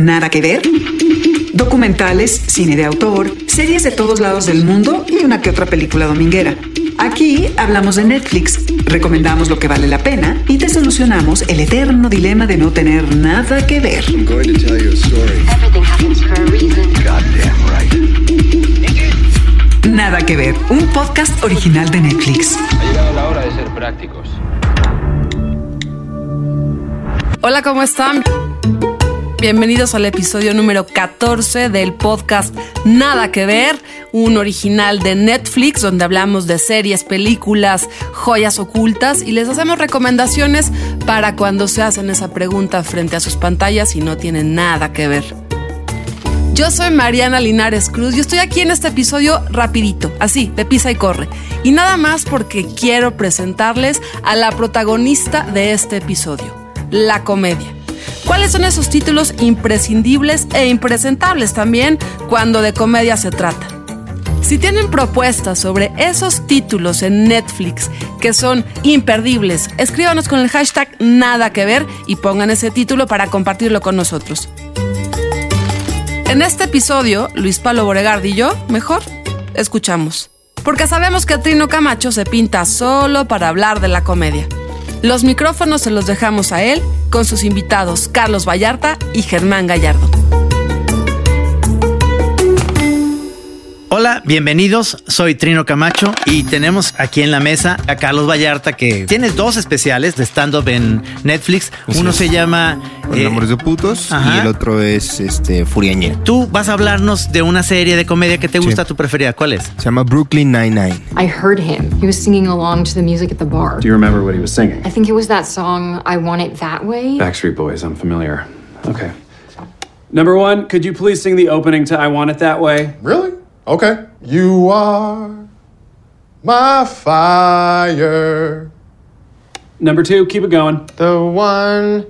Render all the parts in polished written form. nada que ver, documentales, cine de autor, series de todos lados del mundo y una que otra película dominguera. Aquí hablamos de Netflix, recomendamos lo que vale la pena y te solucionamos el eterno dilema de no tener nada que ver. Nada que ver, un podcast original de Netflix. Ha llegado la hora de ser prácticos. Hola, ¿cómo están? Bienvenidos al episodio número 14 del podcast Nada que ver, un original de Netflix donde hablamos de series, películas, joyas ocultas y les hacemos recomendaciones para cuando se hacen esa pregunta frente a sus pantallas y no tienen nada que ver. Yo soy Mariana Linares Cruz y estoy aquí en este episodio rapidito, así, de pisa y corre. Y nada más porque quiero presentarles a la protagonista de este episodio, la comedia. ¿Cuáles son esos títulos imprescindibles e impresentables también cuando de comedia se trata? Si tienen propuestas sobre esos títulos en Netflix que son imperdibles, escríbanos con el hashtag Nada que ver y pongan ese título para compartirlo con nosotros. En este episodio, Luis Pablo Boregard y yo, mejor, escuchamos. Porque sabemos que Trino Camacho se pinta solo para hablar de la comedia. Los micrófonos se los dejamos a él con sus invitados Carlos Ballarta y Germán Gallardo. Hola, bienvenidos, soy Trino Camacho y tenemos aquí en la mesa a Carlos Ballarta, que tiene dos especiales de stand-up en Netflix. Uno se llama El amor es de putos, ajá, y el otro es Furia Ñera. Tú vas a hablarnos de una serie de comedia que te gusta, tu preferida. ¿Cuál es? Se llama Brooklyn Nine-Nine. I heard him. He was singing along to the music at the bar. Do you remember what he was singing? I think it was that song, I Want It That Way. Backstreet Boys, I'm familiar. Okay. Number one, could you please sing the opening to I Want It That Way? Really? Okay. You are my fire. Number two, keep it going. The one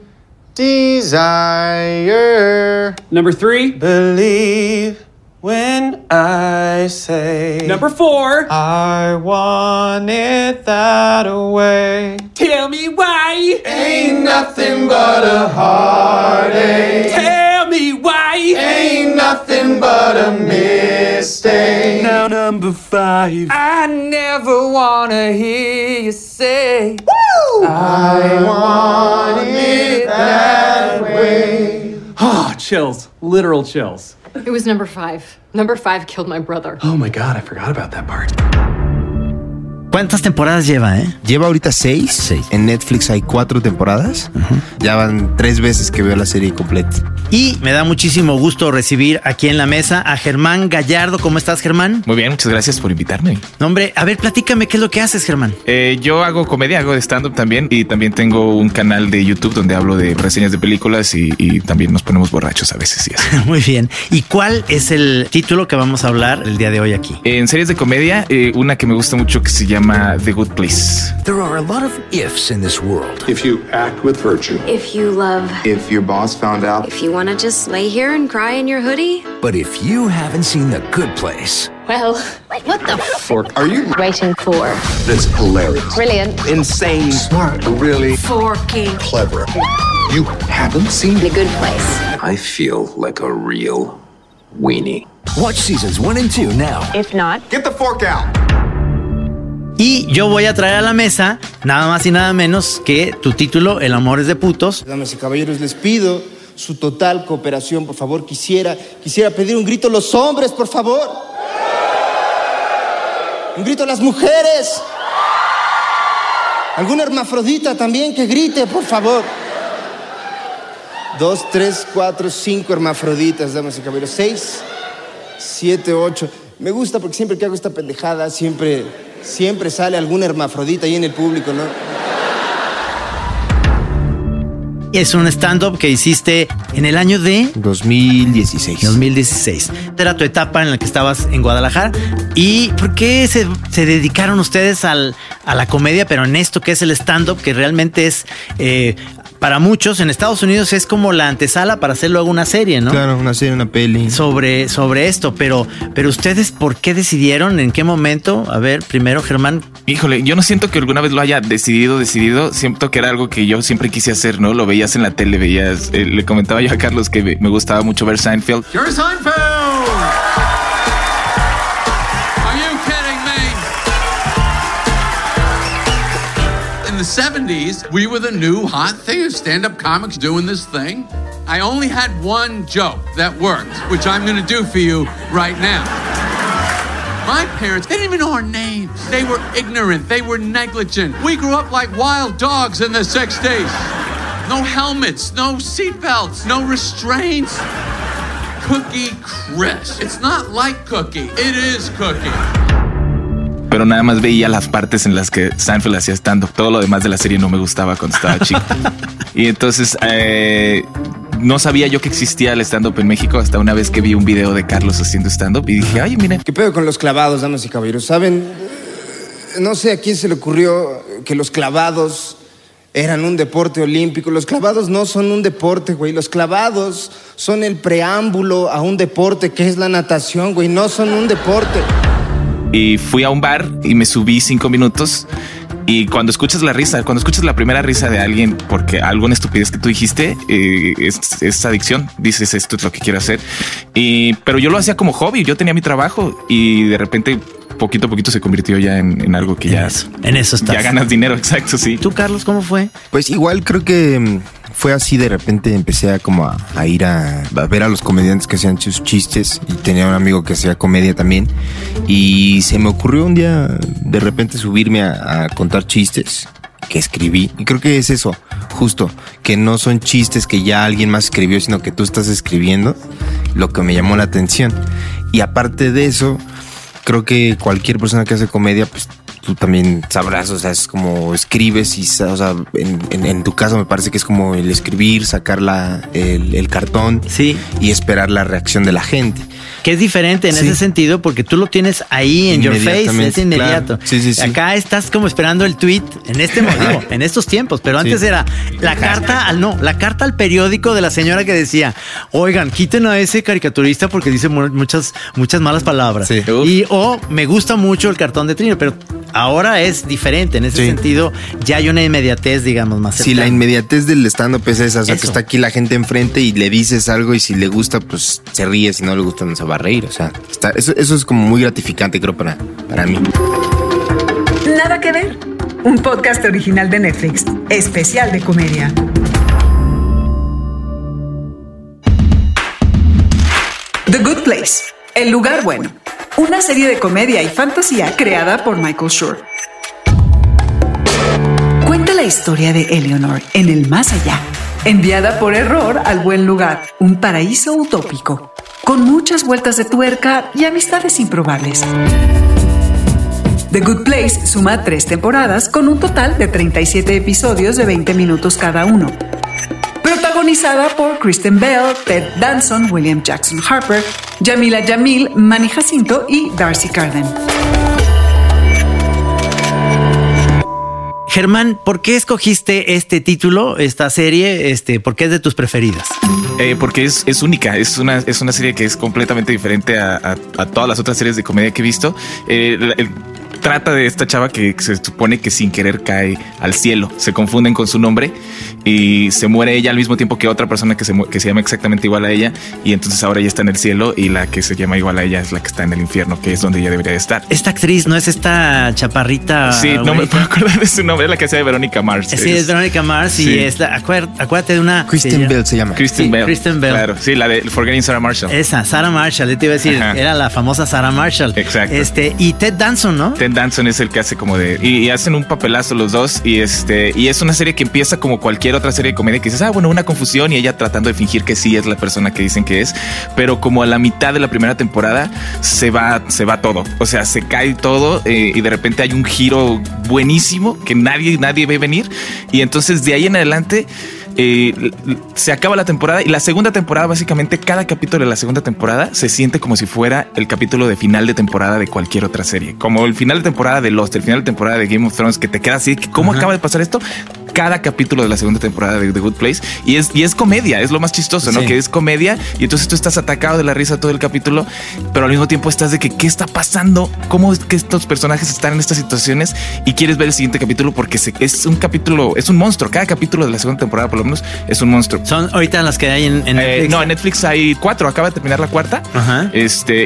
desire. Number three. Believe when I say. Number four. I want it that way. Tell me why. Ain't nothing but a heartache. Tell me why. Ain't nothing but a mistake. Stay. Now number five. I never wanna hear you say. Woo! I want it that way. Oh, chills. Literal chills. It was number five. Number five killed my brother. Oh my God, I forgot about that part. ¿Cuántas temporadas lleva, Lleva ahorita 6. En Netflix hay 4 temporadas. Uh-huh. Ya van 3 veces que veo la serie completa. Y me da muchísimo gusto recibir aquí en la mesa a Germán Gallardo. ¿Cómo estás, Germán? Muy bien, muchas gracias por invitarme. No, hombre, a ver, platícame, ¿qué es lo que haces, Germán? Yo hago comedia, hago stand-up también. Y también tengo un canal de YouTube donde hablo de reseñas de películas y también nos ponemos borrachos a veces. Y eso. Muy bien. ¿Y cuál es el título que vamos a hablar el día de hoy aquí? En series de comedia, una que me gusta mucho que se llama The Good Place. There are a lot of ifs in this world. If you act with virtue. If you love. If your boss found out. If you want to just lay here and cry in your hoodie. But if you haven't seen The Good Place. Well, what the fork are you waiting for? That's hilarious. Brilliant. Insane. Smart. Really. Forky. Clever. You haven't seen The Good Place. I feel like a real weenie. Watch seasons 1 and 2 now. If not. Get the fork out. Y yo voy a traer a la mesa nada más y nada menos que tu título, El amor es de putos. Damas y caballeros, les pido su total cooperación, por favor. Quisiera pedir un grito a los hombres, por favor. Un grito a las mujeres. Alguna hermafrodita también que grite, por favor. 2, 3, 4, 5 hermafroditas, damas y caballeros. 6, 7, 8. Me gusta porque siempre que hago esta pendejada, siempre sale alguna hermafrodita ahí en el público, ¿no? Es un stand-up que hiciste en el año de... 2016. Era tu etapa en la que estabas en Guadalajara. ¿Y por qué se dedicaron ustedes a la comedia, pero en esto que es el stand-up, que realmente es para muchos en Estados Unidos es como la antesala para hacer luego una serie, ¿no? Claro, una serie, una peli. Sobre esto, pero ustedes, ¿por qué decidieron? ¿En qué momento? A ver, primero, Germán. Híjole, yo no siento que alguna vez lo haya decidido. Siento que era algo que yo siempre quise hacer, ¿no? Lo veías en la tele, veías... le comentaba yo a Carlos que me gustaba mucho ver Seinfeld. ¡You're Seinfeld! Are you kidding me? In the 70s, we were the new hot thing of stand-up comics doing this thing. I only had one joke that worked, which I'm going to do for you right now. My parents, they didn't even know our names. They were ignorant. They were negligent. We grew up like wild dogs in the 60s. No helmets, no seatbelts, no restraints. Cookie Crisp. It's not like Cookie. It is Cookie. Pero nada más veía las partes en las que Seinfeld hacía stand-up. Todo lo demás de la serie no me gustaba cuando estaba chico. Y entonces no sabía yo que existía el stand-up en México hasta una vez que vi un video de Carlos haciendo stand-up y dije, ay, mira. ¿Qué pedo con los clavados, damas y caballeros? ¿Saben? No sé a quién se le ocurrió que los clavados eran un deporte olímpico. Los clavados no son un deporte, güey. Los clavados son el preámbulo a un deporte que es la natación, güey. No son un deporte. Y fui a un bar y me subí 5 minutos. Y cuando escuchas la risa, cuando escuchas la primera risa de alguien, porque alguna estupidez que tú dijiste, es adicción. Dices, esto es lo que quiero hacer. Pero yo lo hacía como hobby. Yo tenía mi trabajo y de repente, poquito a poquito, se convirtió ya en algo que ya... En eso estás. Ya ganas dinero, exacto, sí. ¿Tú, Carlos, cómo fue? Pues igual creo que fue así. De repente empecé a como a ir a ver a los comediantes que hacían sus chistes. Y tenía un amigo que hacía comedia también. Y se me ocurrió un día de repente subirme a contar chistes que escribí. Y creo que es eso, justo, que no son chistes que ya alguien más escribió, sino que tú estás escribiendo, lo que me llamó la atención. Y aparte de eso, creo que cualquier persona que hace comedia, pues tú también sabrás, o sea, es como escribes y, o sea, en tu caso me parece que es como el escribir, sacar el cartón, sí, y esperar la reacción de la gente. Que es diferente en, sí, ese sentido, porque tú lo tienes ahí en your face, es inmediato. Claro. Sí, sí, sí. Acá estás como esperando el tweet en este momento, en estos tiempos, pero antes, sí, era la carta al periódico de la señora que decía, oigan, quiten a ese caricaturista porque dice muchas malas palabras. Sí. Y me gusta mucho el cartón de Trino, pero ahora es diferente en ese, sí, sentido. Ya hay una inmediatez, digamos, más cercana. Sí, la inmediatez del stand-up es esa, o sea, eso, que está aquí la gente enfrente y le dices algo y si le gusta, pues se ríe, si no le gusta, no se va a reír. O sea, eso es como muy gratificante, creo, para mí. Nada que ver. Un podcast original de Netflix, especial de comedia. The Good Place, el lugar bueno. Una serie de comedia y fantasía creada por Michael Schur. Cuenta la historia de Eleanor en el más allá, enviada por error al buen lugar, un paraíso utópico, con muchas vueltas de tuerca y amistades improbables. The Good Place suma 3 temporadas con un total de 37 episodios de 20 minutos cada uno. Protagonizada por Kristen Bell, Ted Danson, William Jackson Harper, Jamila Jamil, Manny Jacinto y Darcy Carden. Germán, ¿por qué escogiste este título, esta serie? ¿Por qué es de tus preferidas? Porque es única, es una serie que es completamente diferente a todas las otras series de comedia que he visto. Trata de esta chava que se supone que sin querer cae al cielo. Se confunden con su nombre y se muere ella al mismo tiempo que otra persona que se llama exactamente igual a ella. Y entonces ahora ella está en el cielo y la que se llama igual a ella es la que está en el infierno, que es donde ella debería estar. Esta actriz, ¿no es esta chaparrita? Sí, güey, no me puedo acordar de su nombre. Es la que hace de Verónica Mars. Sí, es Verónica Mars y sí, es acuérdate de una... Kristen Bell se llama. Kristen Bell. Claro, sí, la de Forgetting Sarah Marshall. Esa, Sarah Marshall, yo te iba a decir, era la famosa Sarah Marshall. Exacto. Y Ted Danson, ¿no? Ted Danson es el que hace como de... Y hacen un papelazo los dos. Y es una serie que empieza como cualquier otra serie de comedia que dices, una confusión y ella tratando de fingir que sí es la persona que dicen que es. Pero como a la mitad de la primera temporada se va todo. O sea, se cae todo y de repente hay un giro buenísimo que nadie ve venir. Y entonces de ahí en adelante... se acaba la temporada y la segunda temporada, básicamente cada capítulo de la segunda temporada se siente como si fuera el capítulo de final de temporada de cualquier otra serie, como el final de temporada de Lost, el final de temporada de Game of Thrones, que te queda así, ¿cómo acaba de pasar esto? cada capítulo de la segunda temporada de The Good Place y es comedia, es lo más chistoso, ¿no? Sí. Que es comedia y entonces tú estás atacado de la risa todo el capítulo, pero al mismo tiempo estás de que ¿qué está pasando? ¿Cómo es que estos personajes están en estas situaciones? Y quieres ver el siguiente capítulo porque es un capítulo, es un monstruo. Cada capítulo de la segunda temporada, por lo menos, es un monstruo. ¿Son ahorita las que hay en Netflix? No, en Netflix hay 4, acaba de terminar la 4ª. Ajá.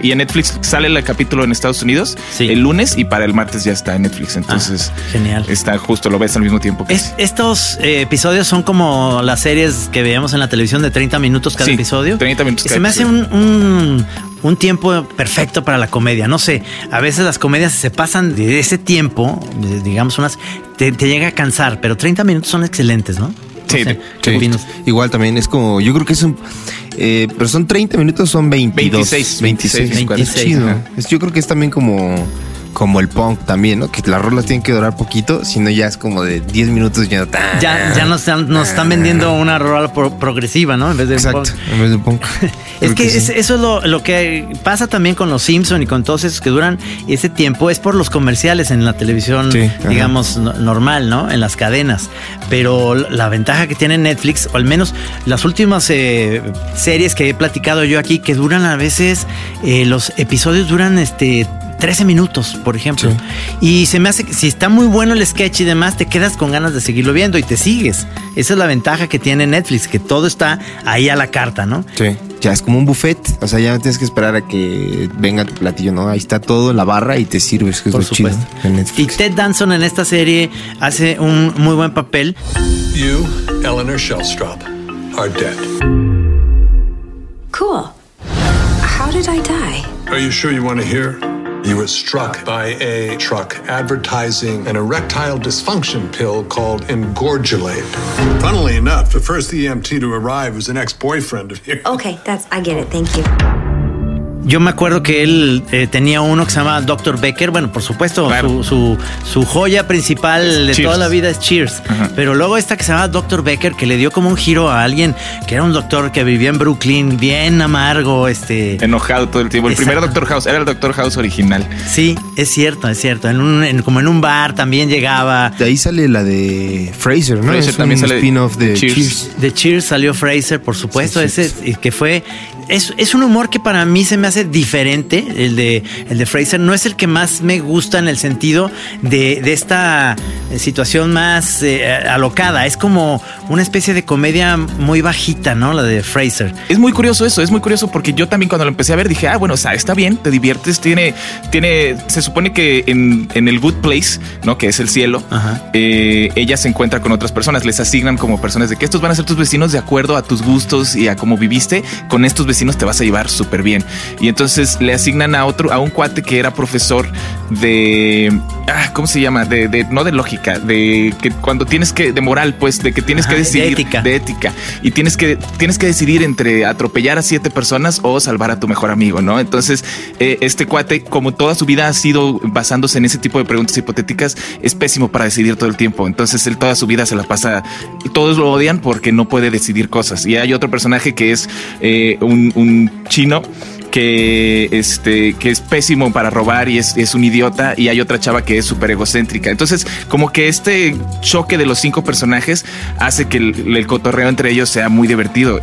Y en Netflix sale el capítulo en Estados Unidos el lunes y para el martes ya está en Netflix. Entonces, genial. Está justo, lo ves al mismo tiempo que estos episodios son como las series que veíamos en la televisión de 30 minutos cada episodio. 30 minutos cada episodio. Se me hace un tiempo perfecto para la comedia. No sé, a veces las comedias se pasan de ese tiempo, digamos unas, te llega a cansar, pero 30 minutos son excelentes, ¿no? Sí, no sé, sí. Igual también es como, yo creo que es un... pero son 30 minutos, son 22. 26. ¿No? Yo creo que es también como el punk también, ¿no? Que las rolas tienen que durar poquito, si no ya es como de 10 minutos ya... Ya nos están vendiendo una rola progresiva, ¿no? En vez de exacto, punk. En vez de punk. Es que eso es lo que pasa también con los Simpson y con todos esos que duran ese tiempo, es por los comerciales en la televisión, digamos, normal, ¿no? En las cadenas. Pero la ventaja que tiene Netflix, o al menos las últimas series que he platicado yo aquí, que duran a veces, los episodios duran 13 minutos, por ejemplo. Sí. Y se me hace que si está muy bueno el sketch y demás, te quedas con ganas de seguirlo viendo y te sigues. Esa es la ventaja que tiene Netflix, que todo está ahí a la carta, ¿no? Sí. Ya es como un buffet. O sea, ya no tienes que esperar a que venga tu platillo, ¿no? Ahí está todo en la barra y te sirves. Que es por supuesto. Y Ted Danson en esta serie hace un muy buen papel. You, Eleanor Shellstrop, are dead. Cool. How did I die? Are you sure you want to hear? You were struck by a truck advertising an erectile dysfunction pill called Engorgulate. Funnily enough, the first EMT to arrive was an ex-boyfriend of yours. Okay, I get it, thank you. Yo me acuerdo que él tenía uno que se llamaba Dr. Becker. Bueno, por supuesto, claro. su joya principal de toda la vida es Cheers. Ajá. Pero luego esta que se llamaba Dr. Becker, que le dio como un giro a alguien que era un doctor que vivía en Brooklyn, bien amargo, enojado todo el tiempo. El primer Dr. House, era el Dr. House original. Sí, es cierto. Como en un bar también llegaba. De ahí sale la de Frasier, ¿no? Frasier también sale spin-off de Cheers. De Cheers salió Frasier, por supuesto. Sí, ese que fue... Es un humor que para mí se me hace diferente, el de Frasier. No es el que más me gusta en el sentido de esta situación más alocada. Es como una especie de comedia muy bajita, ¿no? La de Frasier. Es muy curioso eso, porque yo también cuando lo empecé a ver dije, bueno, o sea, está bien, te diviertes, se supone que en el Good Place, ¿no? Que es el cielo, ella se encuentra con otras personas, les asignan como personas de que estos van a ser tus vecinos de acuerdo a tus gustos y a cómo viviste, con estos vecinos te vas a llevar súper bien. Y entonces le asignan a un cuate que era profesor de... ¿cómo se llama? No de lógica, de que cuando tienes que... de moral, pues, de que tienes que decidir... De ética. Y tienes que decidir entre atropellar a 7 personas o salvar a tu mejor amigo, ¿no? Entonces, este cuate, como toda su vida ha sido basándose en ese tipo de preguntas hipotéticas, es pésimo para decidir todo el tiempo. Entonces, él toda su vida se la pasa... y todos lo odian porque no puede decidir cosas. Y hay otro personaje que es... un chino que es pésimo para robar y es un idiota, y hay otra chava que es súper egocéntrica. Entonces, como que este choque de los 5 personajes hace que el cotorreo entre ellos sea muy divertido,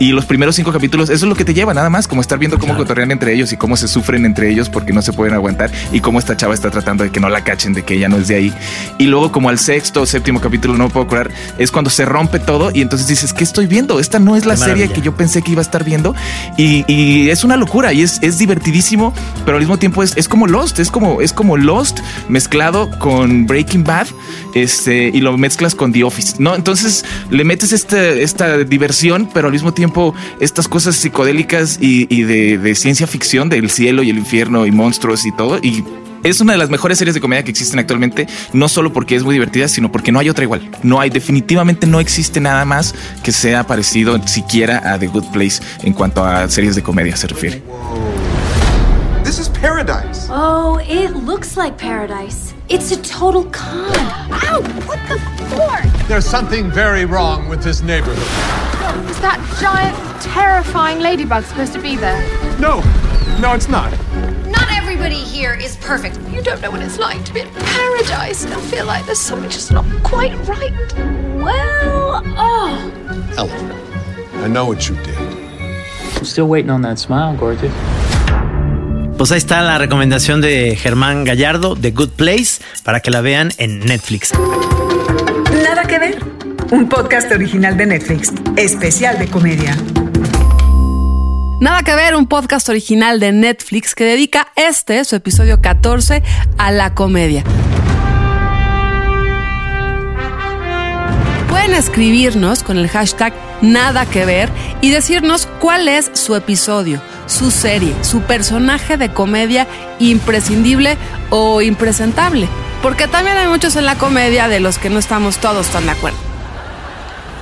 y los primeros 5 capítulos, eso es lo que te lleva nada más, como estar viendo cómo cotorrean entre ellos y cómo se sufren entre ellos porque no se pueden aguantar, y cómo esta chava está tratando de que no la cachen, de que ella no es de ahí. Y luego como al 6º o 7º capítulo, no me puedo curar, es cuando se rompe todo y entonces dices, ¿qué estoy viendo? Esta no es la serie que yo pensé que iba a estar viendo, y es una locura y es divertidísimo, pero al mismo tiempo es como Lost, es como Lost mezclado con Breaking Bad, y lo mezclas con The Office, ¿no? Entonces le metes esta diversión, pero al mismo tiempo estas cosas psicodélicas y de ciencia ficción del cielo y el infierno y monstruos y todo, y es una de las mejores series de comedia que existen actualmente, no solo porque es muy divertida, sino porque no hay otra igual. No hay, definitivamente no existe nada más que sea parecido siquiera a The Good Place en cuanto a series de comedia se refiere. This is paradise. Oh, it looks like paradise. It's a total con. Ow, what the fork? There's something very wrong with this neighborhood. Is that giant, terrifying ladybug supposed to be there? No, it's not. Not everybody. Everybody here is perfect. You don't know what it's like to be in paradise. I feel like there's something just not quite right. Well, oh. Ellen, I know what you did. I'm still waiting on that smile, gorgeous. Pues ahí está la recomendación de Germán Gallardo, The Good Place, para que la vean en Netflix. Nada que ver. Un podcast original de Netflix, especial de comedia. Nada que ver, un podcast original de Netflix que dedica su episodio 14, a la comedia. Pueden escribirnos con el hashtag Nada que ver y decirnos cuál es su episodio, su serie, su personaje de comedia imprescindible o impresentable. Porque también hay muchos en la comedia de los que no estamos todos tan de acuerdo.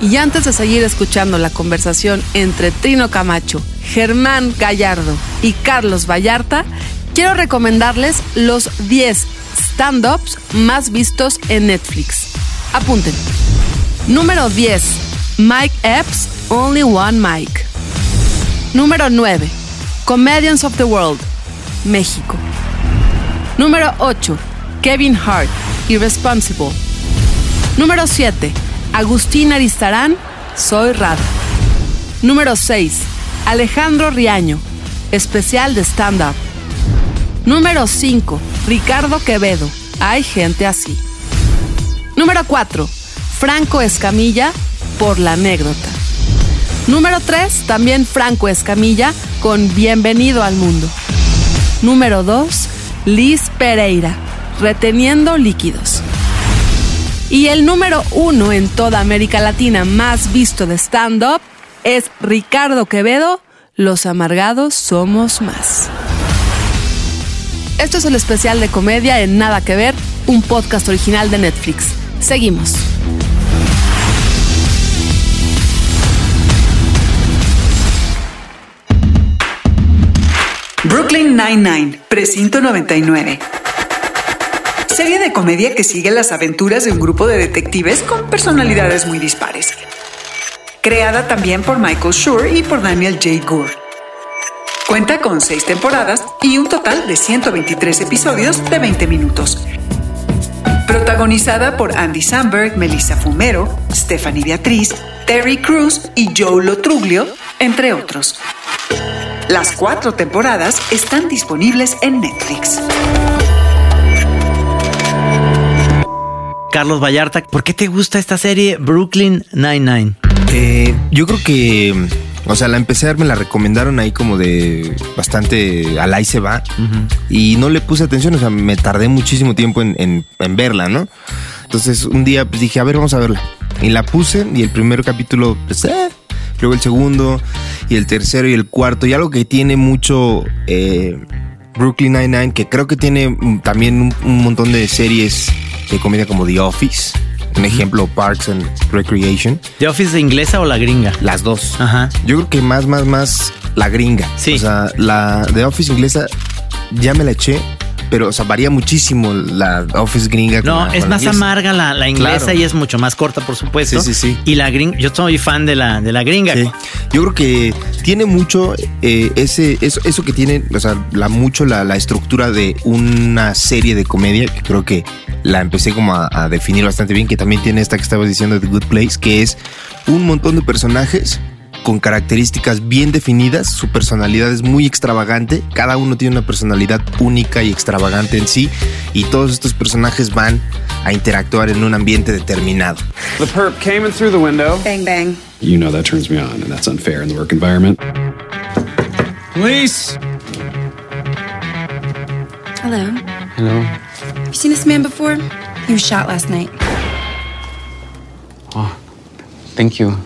Y antes de seguir escuchando la conversación entre Trino Camacho, Germán Gallardo y Carlos Ballarta, quiero recomendarles los 10 stand-ups más vistos en Netflix. Apunten. Número 10, Mike Epps, Only One Mike. Número 9, Comedians of the World, México. Número 8, Kevin Hart, Irresponsible. Número 7, Agustín Aristarán, Soy Rara. Número 6, Alejandro Riaño, especial de stand-up. Número 5, Ricardo Quevedo, Hay gente así. Número 4, Franco Escamilla, Por la anécdota. Número 3, también Franco Escamilla, con Bienvenido al Mundo. Número 2, Liz Pereira, Reteniendo líquidos. Y el número 1 en toda América Latina más visto de stand-up es Ricardo Quevedo, Los amargados somos más. Esto es el especial de comedia en Nada que ver, un podcast original de Netflix. Seguimos. Brooklyn Nine-Nine, Precinto 99. Serie de comedia que sigue las aventuras de un grupo de detectives con personalidades muy dispares. Creada también por Michael Schur y por Daniel J. Goode. Cuenta con 6 temporadas y un total de 123 episodios de 20 minutos. Protagonizada por Andy Samberg, Melissa Fumero, Stephanie Beatriz, Terry Crews y Joe Lotruglio, entre otros. Las 4 temporadas están disponibles en Netflix. Carlos Ballarta, ¿por qué te gusta esta serie Brooklyn Nine-Nine? Yo creo que, la empecé a ver, me la recomendaron ahí como de bastante al ahí se va. Uh-huh. Y no le puse atención, me tardé muchísimo tiempo en verla, ¿no? Entonces un día pues, dije, a ver, vamos a verla. Y la puse y el primer capítulo, pues, luego el segundo y el tercero y el cuarto. Y algo que tiene mucho Brooklyn Nine-Nine, que creo que tiene también un montón de series de comedia como The Office, un ejemplo, Parks and Recreation. ¿The Office de inglesa o la gringa? Las dos. Ajá. Yo creo que más la gringa. Sí. La The Office inglesa ya me la eché, pero varía muchísimo la Office gringa. No, es más amarga la inglesa, claro. Y es mucho más corta, por supuesto. Sí. Y la gringa, yo soy fan de la gringa. Sí. Yo creo que tiene mucho eso que tiene, la estructura de una serie de comedia, que creo que la empecé como a definir bastante bien, que también tiene esta que estabas diciendo, The Good Place, que es un montón de personajes con características bien definidas, su personalidad es muy extravagante, cada uno tiene una personalidad única y extravagante en sí, y todos estos personajes van a interactuar en un ambiente determinado. The perp came in through the window. Bang bang. You know that turns me on, and that's unfair in the work environment. Police. Hello. Hello. You seen this man before? He was shot last night. Oh, thank you.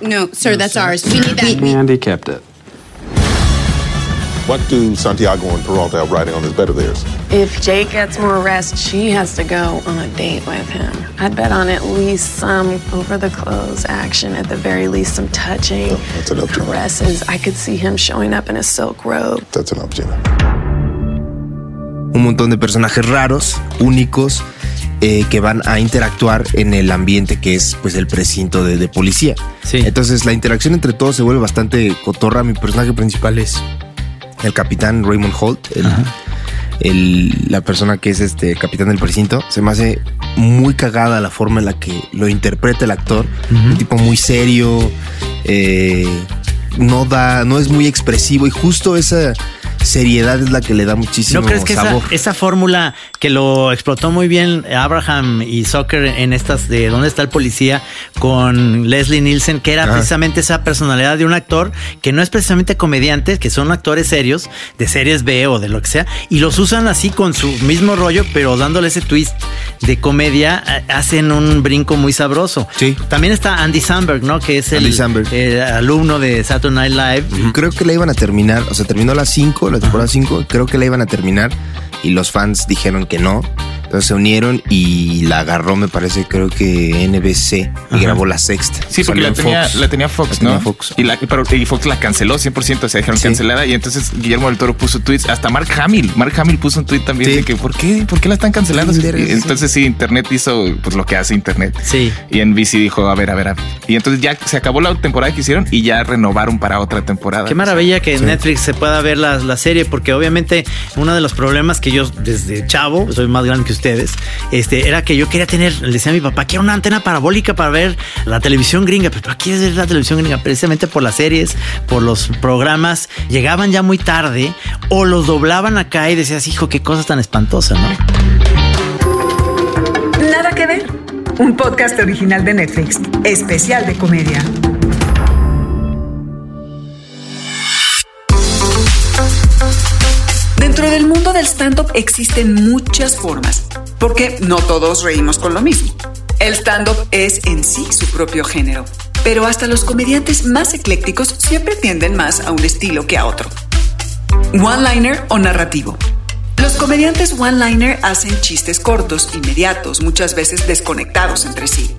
No, sir, that's ours. We need that. Andy kept it. What do Santiago and Peralta have riding on this bed of theirs? If Jake gets more rest, she has to go on a date with him. I'd bet on at least some over-the-clothes action, at the very least some touching. Oh, that's enough, Gina. Caresses. I could see him showing up in a silk robe. That's enough, Gina. Un montón de personajes raros, únicos, que van a interactuar en el ambiente que es pues el precinto de policía. Sí. Entonces la interacción entre todos se vuelve bastante cotorra. Mi personaje principal es el capitán Raymond Holt, el la persona que es capitán del precinto. Se me hace muy cagada la forma en la que lo interpreta el actor. Uh-huh. Un tipo muy serio, no es muy expresivo, y justo esa seriedad es la que le da muchísimo sabor. ¿No crees que esa fórmula que lo explotó muy bien Abraham y Zucker en estas de ¿Dónde está el policía? Con Leslie Nielsen, que era precisamente esa personalidad de un actor que no es precisamente comediante, que son actores serios, de series B o de lo que sea, y los usan así con su mismo rollo, pero dándole ese twist de comedia, hacen un brinco muy sabroso? Sí. También está Andy Samberg, ¿no? Que es el alumno de Saturday Night Live. Uh-huh. Creo que la iban a terminar, o sea, terminó la temporada 5, creo que la iban a terminar y los fans dijeron que no. Entonces se unieron y la agarró, me parece, creo que NBC, y grabó la sexta. Sí, porque la tenía Fox, la tenía, ¿no? Fox. Y Fox la canceló 100%, o sea, dejaron cancelada. Y entonces Guillermo del Toro puso tweets, hasta Mark Hamill puso un tweet también de que ¿por qué la están cancelando? Sí, entonces Internet hizo pues lo que hace Internet. Sí. Y NBC dijo, a ver. Y entonces ya se acabó la temporada que hicieron y ya renovaron para otra temporada. Qué maravilla que en Netflix se pueda ver la serie, porque obviamente uno de los problemas que yo desde chavo, soy más grande que ustedes, era que yo quería tener, le decía a mi papá, quiero una antena parabólica para ver la televisión gringa, pero aquí es la televisión gringa, precisamente por las series, por los programas, llegaban ya muy tarde o los doblaban acá y decías, hijo, qué cosa tan espantosa, ¿no? Nada que ver, un podcast original de Netflix, especial de comedia. Dentro del mundo del stand-up existen muchas formas, porque no todos reímos con lo mismo. El stand-up es en sí su propio género, pero hasta los comediantes más eclécticos siempre tienden más a un estilo que a otro. One-liner o narrativo. Los comediantes one-liner hacen chistes cortos, inmediatos, muchas veces desconectados entre sí.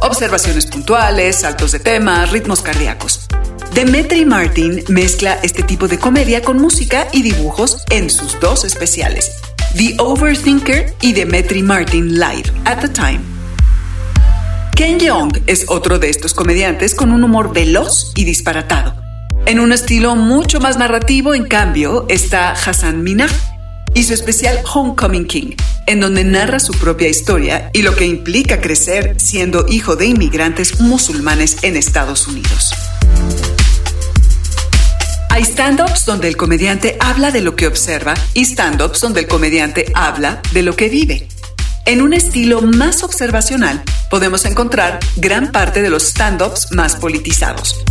Observaciones puntuales, saltos de tema, ritmos cardíacos. Demetri Martin mezcla este tipo de comedia con música y dibujos en sus dos especiales, The Overthinker y Demetri Martin Live at the Time. Ken Jeong es otro de estos comediantes con un humor veloz y disparatado. En un estilo mucho más narrativo, en cambio, está Hassan Minaj y su especial Homecoming King, en donde narra su propia historia y lo que implica crecer siendo hijo de inmigrantes musulmanes en Estados Unidos. Hay stand-ups donde el comediante habla de lo que observa y stand-ups donde el comediante habla de lo que vive. En un estilo más observacional podemos encontrar gran parte de los stand-ups más politizados.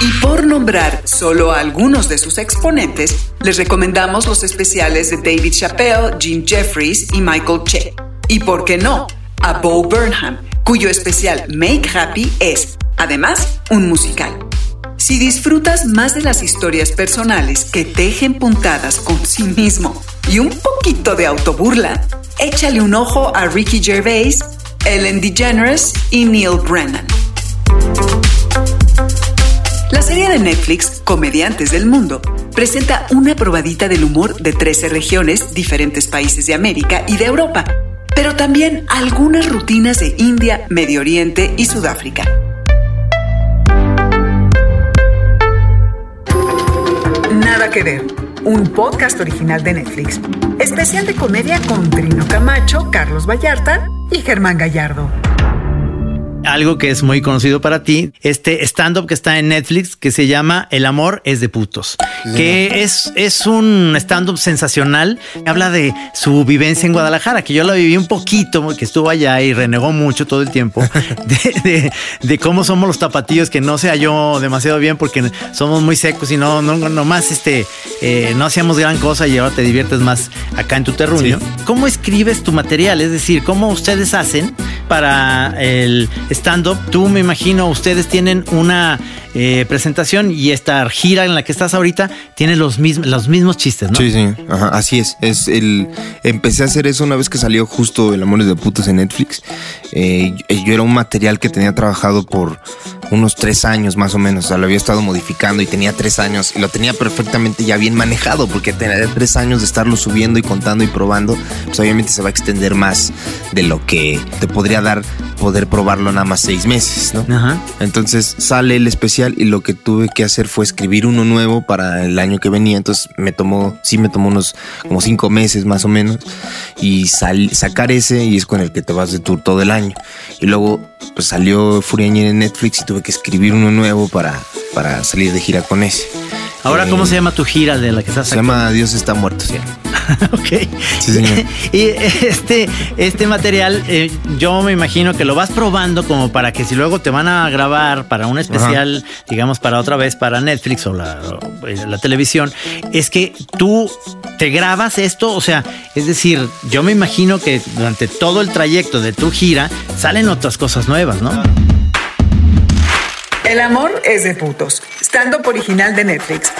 Y por nombrar solo a algunos de sus exponentes, les recomendamos los especiales de David Chappelle, Jim Jeffries y Michael Che. Y por qué no, a Bo Burnham, cuyo especial Make Happy es, además, un musical. Si disfrutas más de las historias personales que tejen puntadas con sí mismo y un poquito de autoburla, échale un ojo a Ricky Gervais, Ellen DeGeneres y Neil Brennan. La serie de Netflix, Comediantes del Mundo, presenta una probadita del humor de 13 regiones, diferentes países de América y de Europa, pero también algunas rutinas de India, Medio Oriente y Sudáfrica. Nada que ver, un podcast original de Netflix, especial de comedia con Trino Camacho, Carlos Ballarta y Germán Gallardo. Algo que es muy conocido para ti, este stand-up que está en Netflix, que se llama El amor es de putos, que es un stand-up sensacional. Habla de su vivencia en Guadalajara, que yo la viví un poquito, que estuvo allá y renegó mucho todo el tiempo de cómo somos los tapatíos, que no se halló demasiado bien porque somos muy secos y no hacíamos gran cosa, y ahora te diviertes más acá en tu terruño. Sí. ¿Cómo escribes tu material? Es decir, ¿cómo ustedes hacen para el stand-up? Tú, me imagino, ustedes tienen una presentación, y esta gira en la que estás ahorita tiene los mismos chistes, ¿no? Sí, ajá, así es. Empecé a hacer eso una vez que salió justo El amor es de putos en Netflix. Yo era un material que tenía trabajado por unos 3 años más o menos. O sea, lo había estado modificando y tenía 3 años y lo tenía perfectamente ya bien manejado, porque tenía 3 años de estarlo subiendo y contando y probando. Pues obviamente se va a extender más de lo que te podría dar poder probarlo nada más 6 meses, ¿no? Ajá. Entonces sale el especial y lo que tuve que hacer fue escribir uno nuevo para el año que venía. Entonces me tomó unos como 5 meses más o menos, y sacar ese, y es con el que te vas de tour todo el año. Y luego pues salió Furia Ñera en Netflix y tuve que escribir uno nuevo para salir de gira con ese. Ahora, ¿cómo se llama tu gira de la que estás sacando? Se llama Dios está muerto, sí. Ok. Sí, señor. Y este material, yo me imagino que lo vas probando como para que si luego te van a grabar para un especial, ajá, digamos, para otra vez, para Netflix o la televisión, es que tú te grabas esto, o sea, es decir, yo me imagino que durante todo el trayecto de tu gira salen otras cosas nuevas, ¿no? El amor es de putos, stand-up original de Netflix.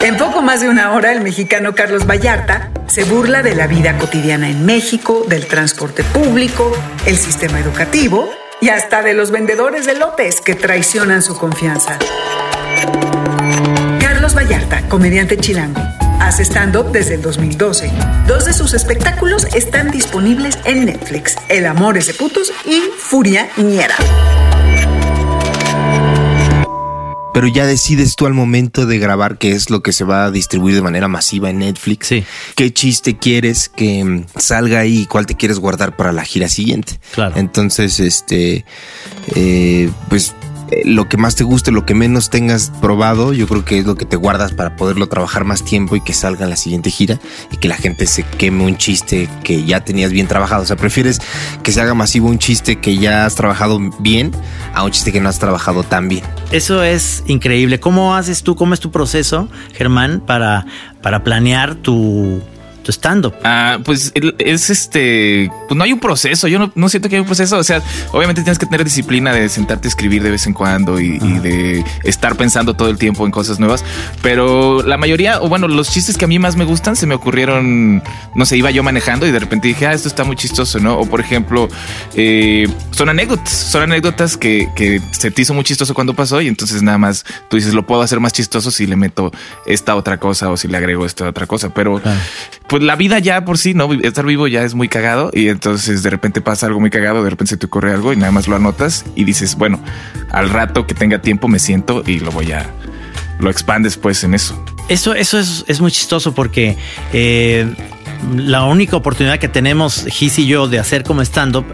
En poco más de 1 hora, el mexicano Carlos Ballarta se burla de la vida cotidiana en México, del transporte público, el sistema educativo y hasta de los vendedores de elotes que traicionan su confianza. Carlos Ballarta, comediante chilango, hace stand-up desde el 2012. 2 de sus espectáculos están disponibles en Netflix: El amor es de putos y Furia Ñera. Pero ya decides tú al momento de grabar qué es lo que se va a distribuir de manera masiva en Netflix. Sí. Qué chiste quieres que salga ahí y cuál te quieres guardar para la gira siguiente. Claro. Entonces, pues lo que más te guste, lo que menos tengas probado, yo creo que es lo que te guardas para poderlo trabajar más tiempo y que salga en la siguiente gira y que la gente se queme un chiste que ya tenías bien trabajado. O sea, prefieres que se haga masivo un chiste que ya has trabajado bien a un chiste que no has trabajado tan bien. Eso es increíble. ¿Cómo haces tú? ¿Cómo es tu proceso, Germán, para planear tu stand-up? Pues es pues no hay un proceso. Yo no siento que hay un proceso. O sea, obviamente tienes que tener disciplina de sentarte a escribir de vez en cuando y de estar pensando todo el tiempo en cosas nuevas. Pero la mayoría, o bueno, los chistes que a mí más me gustan se me ocurrieron, no sé, iba yo manejando y de repente dije, esto está muy chistoso, ¿no? O por ejemplo, son anécdotas que se te hizo muy chistoso cuando pasó y entonces nada más tú dices, lo puedo hacer más chistoso si le meto esta otra cosa o si le agrego esta otra cosa. Pero pues la vida ya por sí, ¿no? Estar vivo ya es muy cagado y entonces de repente pasa algo muy cagado, de repente se te ocurre algo y nada más lo anotas y dices, bueno, al rato que tenga tiempo me siento y lo expandes pues en eso. Eso es muy chistoso porque la única oportunidad que tenemos Gis y yo de hacer como stand-up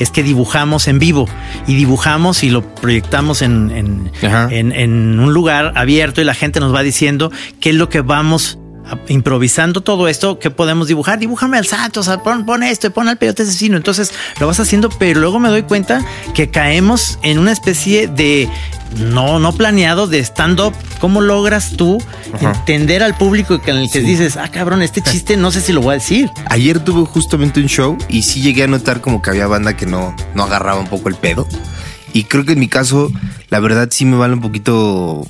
es que dibujamos en vivo y dibujamos y lo proyectamos en un lugar abierto y la gente nos va diciendo qué es lo que vamos improvisando todo esto, ¿qué podemos dibujar? Dibújame al Santos, pon esto y pon al peyote asesino. Entonces lo vas haciendo, pero luego me doy cuenta que caemos en una especie de no planeado de stand-up. ¿Cómo logras tú entender al público en el que dices, cabrón, este chiste no sé si lo voy a decir? Ayer tuve justamente un show y sí llegué a notar como que había banda que no agarraba un poco el pedo. Y creo que en mi caso, la verdad sí me vale un poquito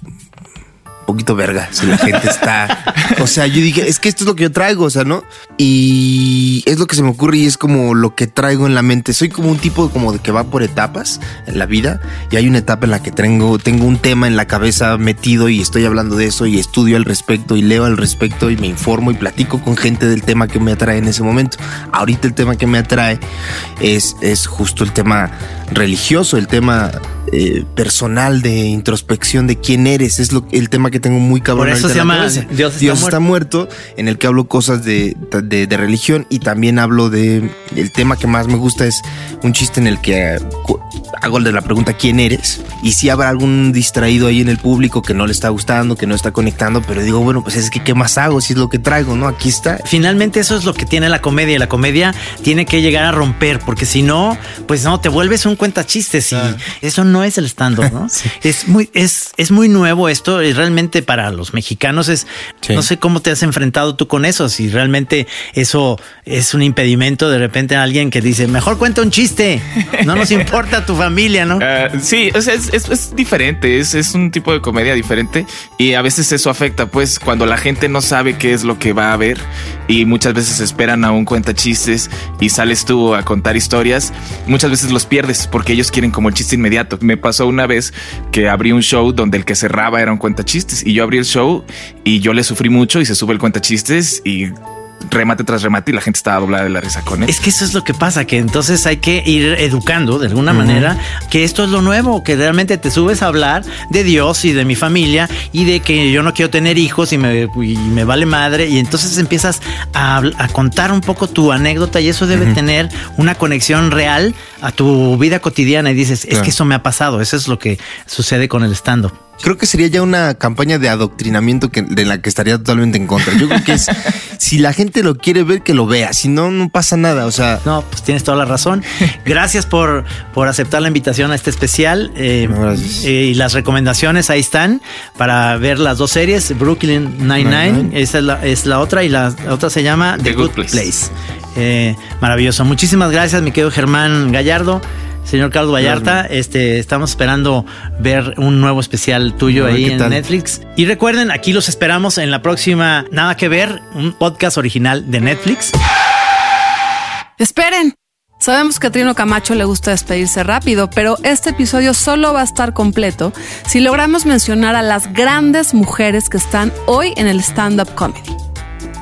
verga si la gente está, o sea, yo dije, es que esto es lo que yo traigo, o sea, ¿no? Y es lo que se me ocurre y es como lo que traigo en la mente. Soy como un tipo como de que va por etapas en la vida y hay una etapa en la que tengo un tema en la cabeza metido y estoy hablando de eso y estudio al respecto y leo al respecto y me informo y platico con gente del tema que me atrae en ese momento. Ahorita el tema que me atrae es justo el tema religioso, el tema personal de introspección de quién eres, es el tema que tengo muy cabrón. Por eso se llama Dios está muerto, en el que hablo cosas de religión y también hablo de, el tema que más me gusta es un chiste en el que hago el de la pregunta ¿quién eres? Y si habrá algún distraído ahí en el público que no le está gustando, que no está conectando, pero digo, bueno, pues es que ¿qué más hago? Si es lo que traigo, ¿no? Aquí está. Finalmente eso es lo que tiene la comedia, y la comedia tiene que llegar a romper, porque si no, pues no, te vuelves un cuenta chistes y eso no es el stand-up, ¿no? Sí. Es muy nuevo esto y realmente para los mexicanos no sé cómo te has enfrentado tú con eso, si realmente eso es un impedimento de repente a alguien que dice, mejor cuenta un chiste, no nos importa tu familia, ¿no? Sí, o sea, es diferente, es un tipo de comedia diferente y a veces eso afecta, pues, cuando la gente no sabe qué es lo que va a ver y muchas veces esperan a un cuenta chistes y sales tú a contar historias, muchas veces los pierdes porque ellos quieren como el chiste inmediato. Me pasó una vez que abrí un show donde el que cerraba era un cuentachistes y yo abrí el show y yo le sufrí mucho y se sube el cuentachistes y remate tras remate y la gente estaba doblada de la risa con él. Es que eso es lo que pasa, que entonces hay que ir educando de alguna manera que esto es lo nuevo, que realmente te subes a hablar de Dios y de mi familia y de que yo no quiero tener hijos y me vale madre, y entonces empiezas a contar un poco tu anécdota y eso debe tener una conexión real a tu vida cotidiana y dices, es que eso me ha pasado, eso es lo que sucede con el stand-up. Creo que sería ya una campaña de adoctrinamiento de la que estaría totalmente en contra. Yo creo que es, si la gente lo quiere ver, que lo vea. Si no, no pasa nada. O sea, no, pues tienes toda la razón. Gracias por aceptar la invitación a este especial. Y las recomendaciones ahí están para ver las dos series. Brooklyn Nine-Nine, esa es la otra. Y la otra se llama The Good Place. Maravilloso. Muchísimas gracias, mi querido Germán Gallardo. Señor Carlos Ballarta, estamos esperando ver un nuevo especial tuyo ahí en Netflix. Y recuerden, aquí los esperamos en la próxima Nada que Ver, un podcast original de Netflix. Esperen, sabemos que a Trino Camacho le gusta despedirse rápido, pero este episodio solo va a estar completo si logramos mencionar a las grandes mujeres que están hoy en el stand-up comedy.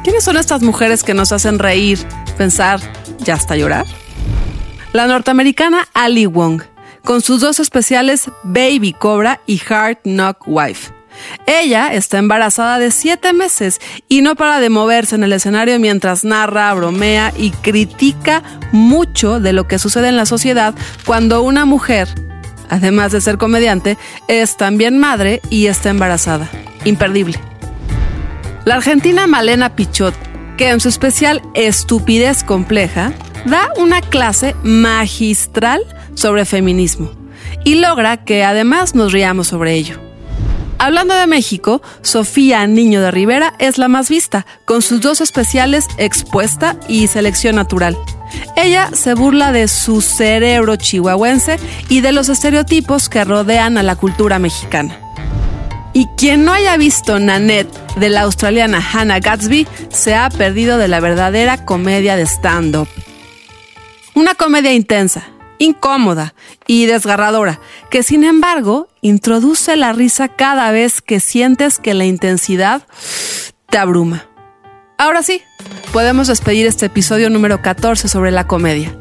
¿Quiénes son estas mujeres que nos hacen reír, pensar y hasta llorar? La norteamericana Ali Wong, con sus dos especiales Baby Cobra y Hard Knock Wife. Ella está embarazada de 7 meses y no para de moverse en el escenario mientras narra, bromea y critica mucho de lo que sucede en la sociedad cuando una mujer, además de ser comediante, es también madre y está embarazada. Imperdible. La argentina Malena Pichot, que en su especial Estupidez Compleja da una clase magistral sobre feminismo y logra que además nos riamos sobre ello. Hablando de México, Sofía Niño de Rivera es la más vista, con sus dos especiales Expuesta y Selección Natural. Ella se burla de su cerebro chihuahuense y de los estereotipos que rodean a la cultura mexicana. Y quien no haya visto Nanette de la australiana Hannah Gadsby se ha perdido de la verdadera comedia de stand-up. Una comedia intensa, incómoda y desgarradora, que sin embargo introduce la risa cada vez que sientes que la intensidad te abruma. Ahora sí, podemos despedir este episodio número 14 sobre la comedia.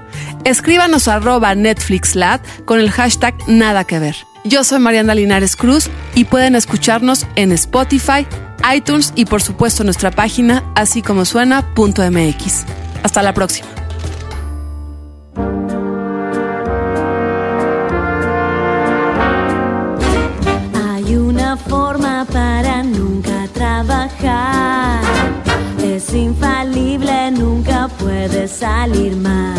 Escríbanos @NetflixLat con el hashtag Nada que Ver. Yo soy Mariana Linares Cruz y pueden escucharnos en Spotify, iTunes y por supuesto nuestra página asícomosuena.mx. Hasta la próxima. Forma para nunca trabajar, es infalible, nunca puede salir mal.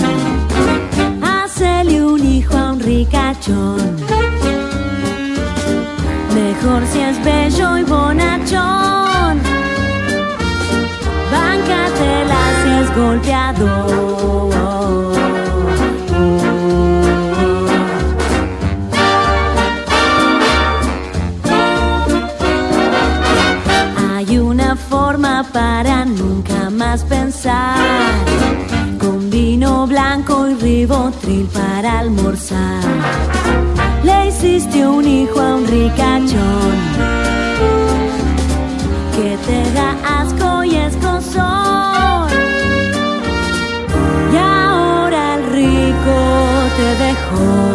Hacele un hijo a un ricachón, mejor si es bello y bonachón. Báncatela si es golpeador. Para nunca más pensar, con vino blanco y ribotril para almorzar. Le hiciste un hijo a un ricachón que te da asco y escozor, y ahora el rico te dejó.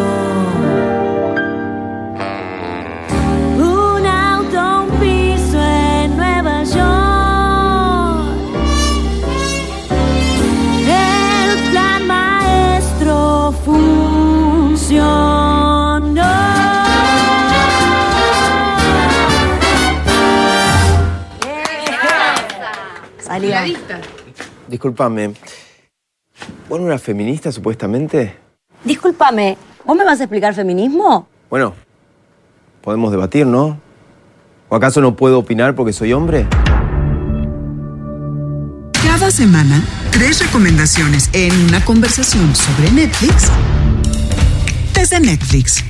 Discúlpame, ¿vos no eras feminista supuestamente? Discúlpame, ¿vos me vas a explicar feminismo? Bueno, podemos debatir, ¿no? ¿O acaso no puedo opinar porque soy hombre? Cada semana, 3 recomendaciones en una conversación sobre Netflix desde Netflix.